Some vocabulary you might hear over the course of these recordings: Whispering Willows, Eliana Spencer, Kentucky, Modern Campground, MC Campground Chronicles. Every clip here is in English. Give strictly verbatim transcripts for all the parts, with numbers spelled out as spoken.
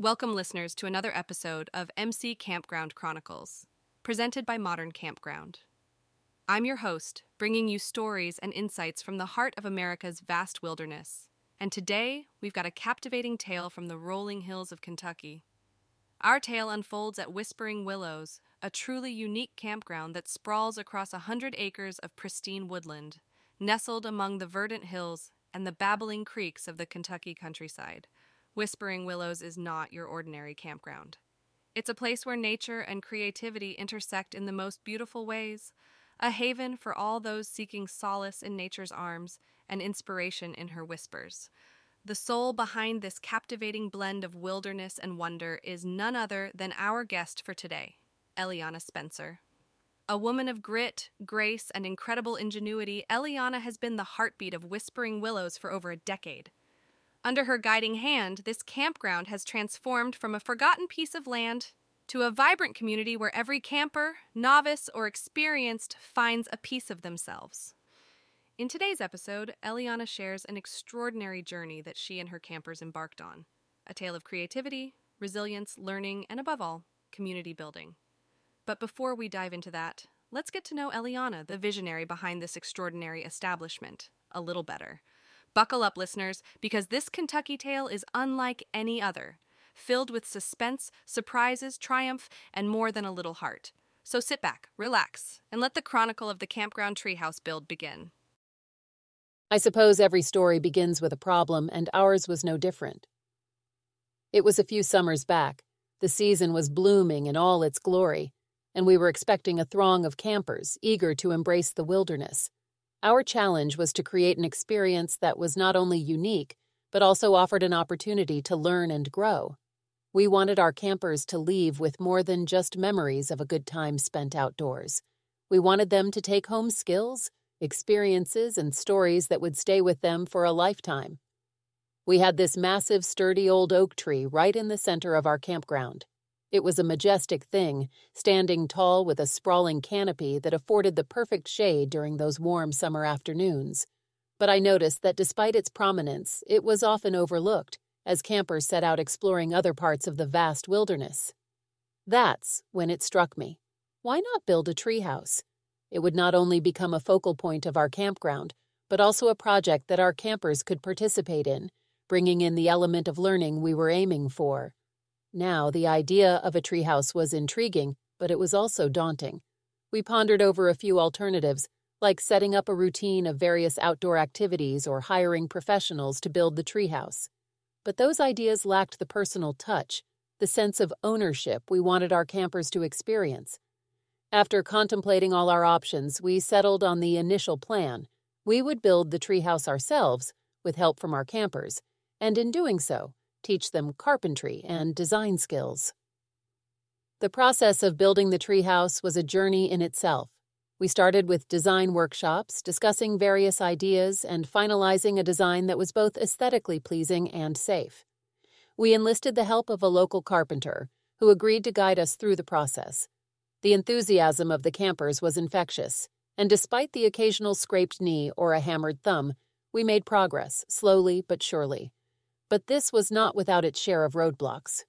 Welcome, listeners, to another episode of M C Campground Chronicles, presented by Modern Campground. I'm your host, bringing you stories and insights from the heart of America's vast wilderness. And today, we've got a captivating tale from the rolling hills of Kentucky. Our tale unfolds at Whispering Willows, a truly unique campground that sprawls across a hundred acres of pristine woodland, nestled among the verdant hills and the babbling creeks of the Kentucky countryside. Whispering Willows is not your ordinary campground. It's a place where nature and creativity intersect in the most beautiful ways, a haven for all those seeking solace in nature's arms and inspiration in her whispers. The soul behind this captivating blend of wilderness and wonder is none other than our guest for today, Eliana Spencer. A woman of grit, grace, and incredible ingenuity, Eliana has been the heartbeat of Whispering Willows for over a decade. Under her guiding hand, this campground has transformed from a forgotten piece of land to a vibrant community where every camper, novice, or experienced finds a piece of themselves. In today's episode, Eliana shares an extraordinary journey that she and her campers embarked on, a tale of creativity, resilience, learning, and above all, community building. But before we dive into that, let's get to know Eliana, the visionary behind this extraordinary establishment, a little better. Buckle up, listeners, because this Kentucky tale is unlike any other, filled with suspense, surprises, triumph, and more than a little heart. So sit back, relax, and let the chronicle of the Campground Treehouse build begin. I suppose every story begins with a problem, and ours was no different. It was a few summers back. The season was blooming in all its glory, and we were expecting a throng of campers eager to embrace the wilderness. Our challenge was to create an experience that was not only unique, but also offered an opportunity to learn and grow. We wanted our campers to leave with more than just memories of a good time spent outdoors. We wanted them to take home skills, experiences, and stories that would stay with them for a lifetime. We had this massive, sturdy old oak tree right in the center of our campground. It was a majestic thing, standing tall with a sprawling canopy that afforded the perfect shade during those warm summer afternoons. But I noticed that despite its prominence, it was often overlooked as campers set out exploring other parts of the vast wilderness. That's when it struck me. Why not build a treehouse? It would not only become a focal point of our campground, but also a project that our campers could participate in, bringing in the element of learning we were aiming for. Now, the idea of a treehouse was intriguing, but it was also daunting. We pondered over a few alternatives, like setting up a routine of various outdoor activities or hiring professionals to build the treehouse. But those ideas lacked the personal touch, the sense of ownership we wanted our campers to experience. After contemplating all our options, we settled on the initial plan. We would build the treehouse ourselves, with help from our campers, and in doing so, teach them carpentry and design skills. The process of building the treehouse was a journey in itself. We started with design workshops, discussing various ideas, and finalizing a design that was both aesthetically pleasing and safe. We enlisted the help of a local carpenter, who agreed to guide us through the process. The enthusiasm of the campers was infectious, and despite the occasional scraped knee or a hammered thumb, we made progress, slowly but surely. But this was not without its share of roadblocks.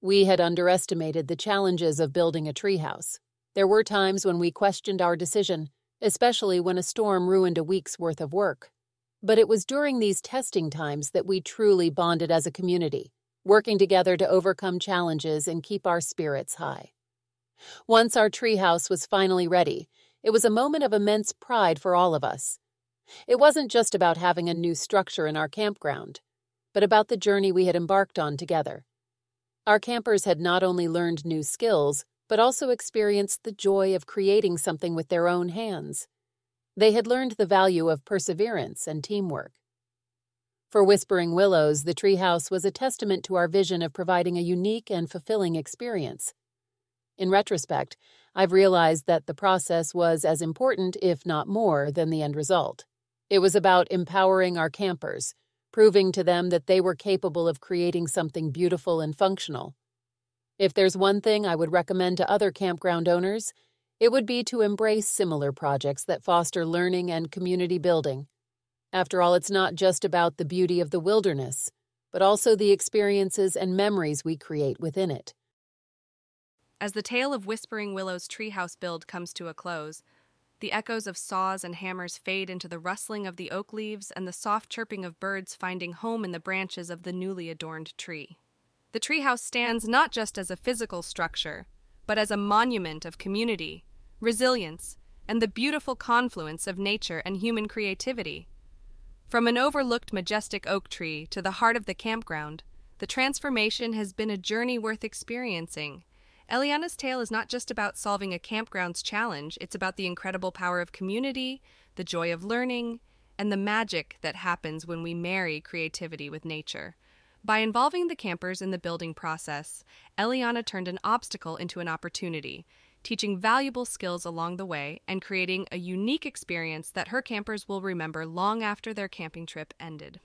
We had underestimated the challenges of building a treehouse. There were times when we questioned our decision, especially when a storm ruined a week's worth of work. But it was during these testing times that we truly bonded as a community, working together to overcome challenges and keep our spirits high. Once our treehouse was finally ready, it was a moment of immense pride for all of us. It wasn't just about having a new structure in our campground, but about the journey we had embarked on together. Our campers had not only learned new skills, but also experienced the joy of creating something with their own hands. They had learned the value of perseverance and teamwork. For Whispering Willows, the treehouse was a testament to our vision of providing a unique and fulfilling experience. In retrospect, I've realized that the process was as important, if not more, than the end result. It was about empowering our campers, proving to them that they were capable of creating something beautiful and functional. If there's one thing I would recommend to other campground owners, it would be to embrace similar projects that foster learning and community building. After all, it's not just about the beauty of the wilderness, but also the experiences and memories we create within it. As the tale of Whispering Willow's treehouse build comes to a close, the echoes of saws and hammers fade into the rustling of the oak leaves and the soft chirping of birds finding home in the branches of the newly adorned tree. The treehouse stands not just as a physical structure, but as a monument of community, resilience, and the beautiful confluence of nature and human creativity. From an overlooked majestic oak tree to the heart of the campground, the transformation has been a journey worth experiencing. Eliana's tale is not just about solving a campground's challenge, it's about the incredible power of community, the joy of learning, and the magic that happens when we marry creativity with nature. By involving the campers in the building process, Eliana turned an obstacle into an opportunity, teaching valuable skills along the way and creating a unique experience that her campers will remember long after their camping trip ended.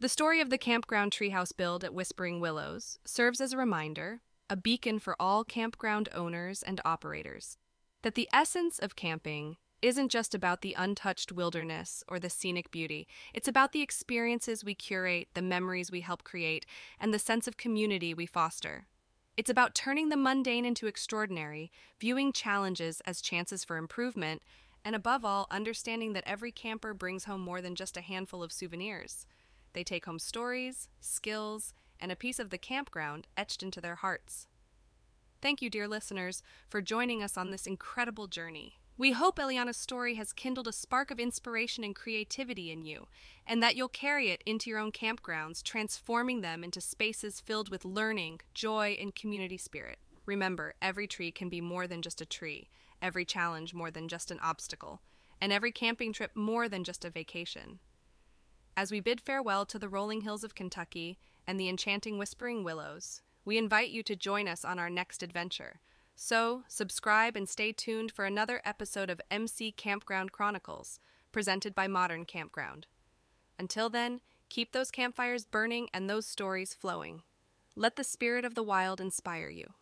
The story of the campground treehouse build at Whispering Willows serves as a reminder, a beacon for all campground owners and operators, that the essence of camping isn't just about the untouched wilderness or the scenic beauty. It's about the experiences we curate, the memories we help create, and the sense of community we foster. It's about turning the mundane into extraordinary, viewing challenges as chances for improvement, and above all, understanding that every camper brings home more than just a handful of souvenirs. They take home stories, skills, and a piece of the campground etched into their hearts. Thank you, dear listeners, for joining us on this incredible journey. We hope Eliana's story has kindled a spark of inspiration and creativity in you, and that you'll carry it into your own campgrounds, transforming them into spaces filled with learning, joy, and community spirit. Remember, every tree can be more than just a tree, every challenge more than just an obstacle, and every camping trip more than just a vacation. As we bid farewell to the rolling hills of Kentucky, and the enchanting Whispering Willows, we invite you to join us on our next adventure. So, subscribe and stay tuned for another episode of M C Campground Chronicles, presented by Modern Campground. Until then, keep those campfires burning and those stories flowing. Let the spirit of the wild inspire you.